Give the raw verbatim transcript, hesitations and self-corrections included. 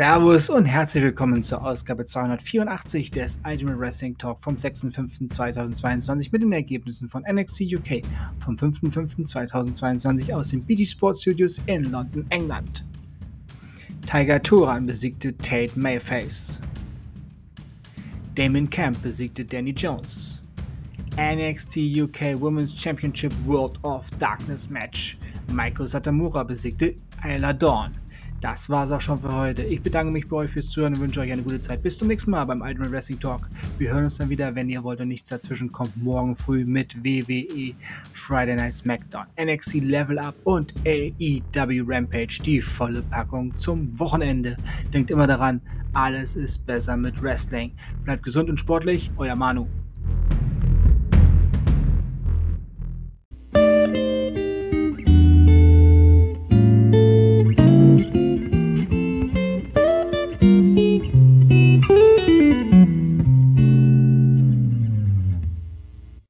Servus und herzlich willkommen zur Ausgabe zweihundertvierundachtzig des Ultimate Wrestling Talk vom sechster fünfter zweitausendzweiundzwanzig mit den Ergebnissen von N X T U K vom fünfter fünfter zweitausendzweiundzwanzig aus den B T Sports Studios in London, England. Tiger Turan besiegte Tate Mayface. Damon Kemp besiegte Danny Jones. N X T U K Women's Championship World of Darkness Match. Michael Satamura besiegte Isla Dawn. Das war's auch schon für heute. Ich bedanke mich bei euch fürs Zuhören und wünsche euch eine gute Zeit. Bis zum nächsten Mal beim Ultimate Wrestling Talk. Wir hören uns dann wieder, wenn ihr wollt und nichts dazwischen kommt, morgen früh mit W W E, Friday Night Smackdown, N X T Level Up und A E W Rampage. Die volle Packung zum Wochenende. Denkt immer daran, alles ist besser mit Wrestling. Bleibt gesund und sportlich, euer Manu.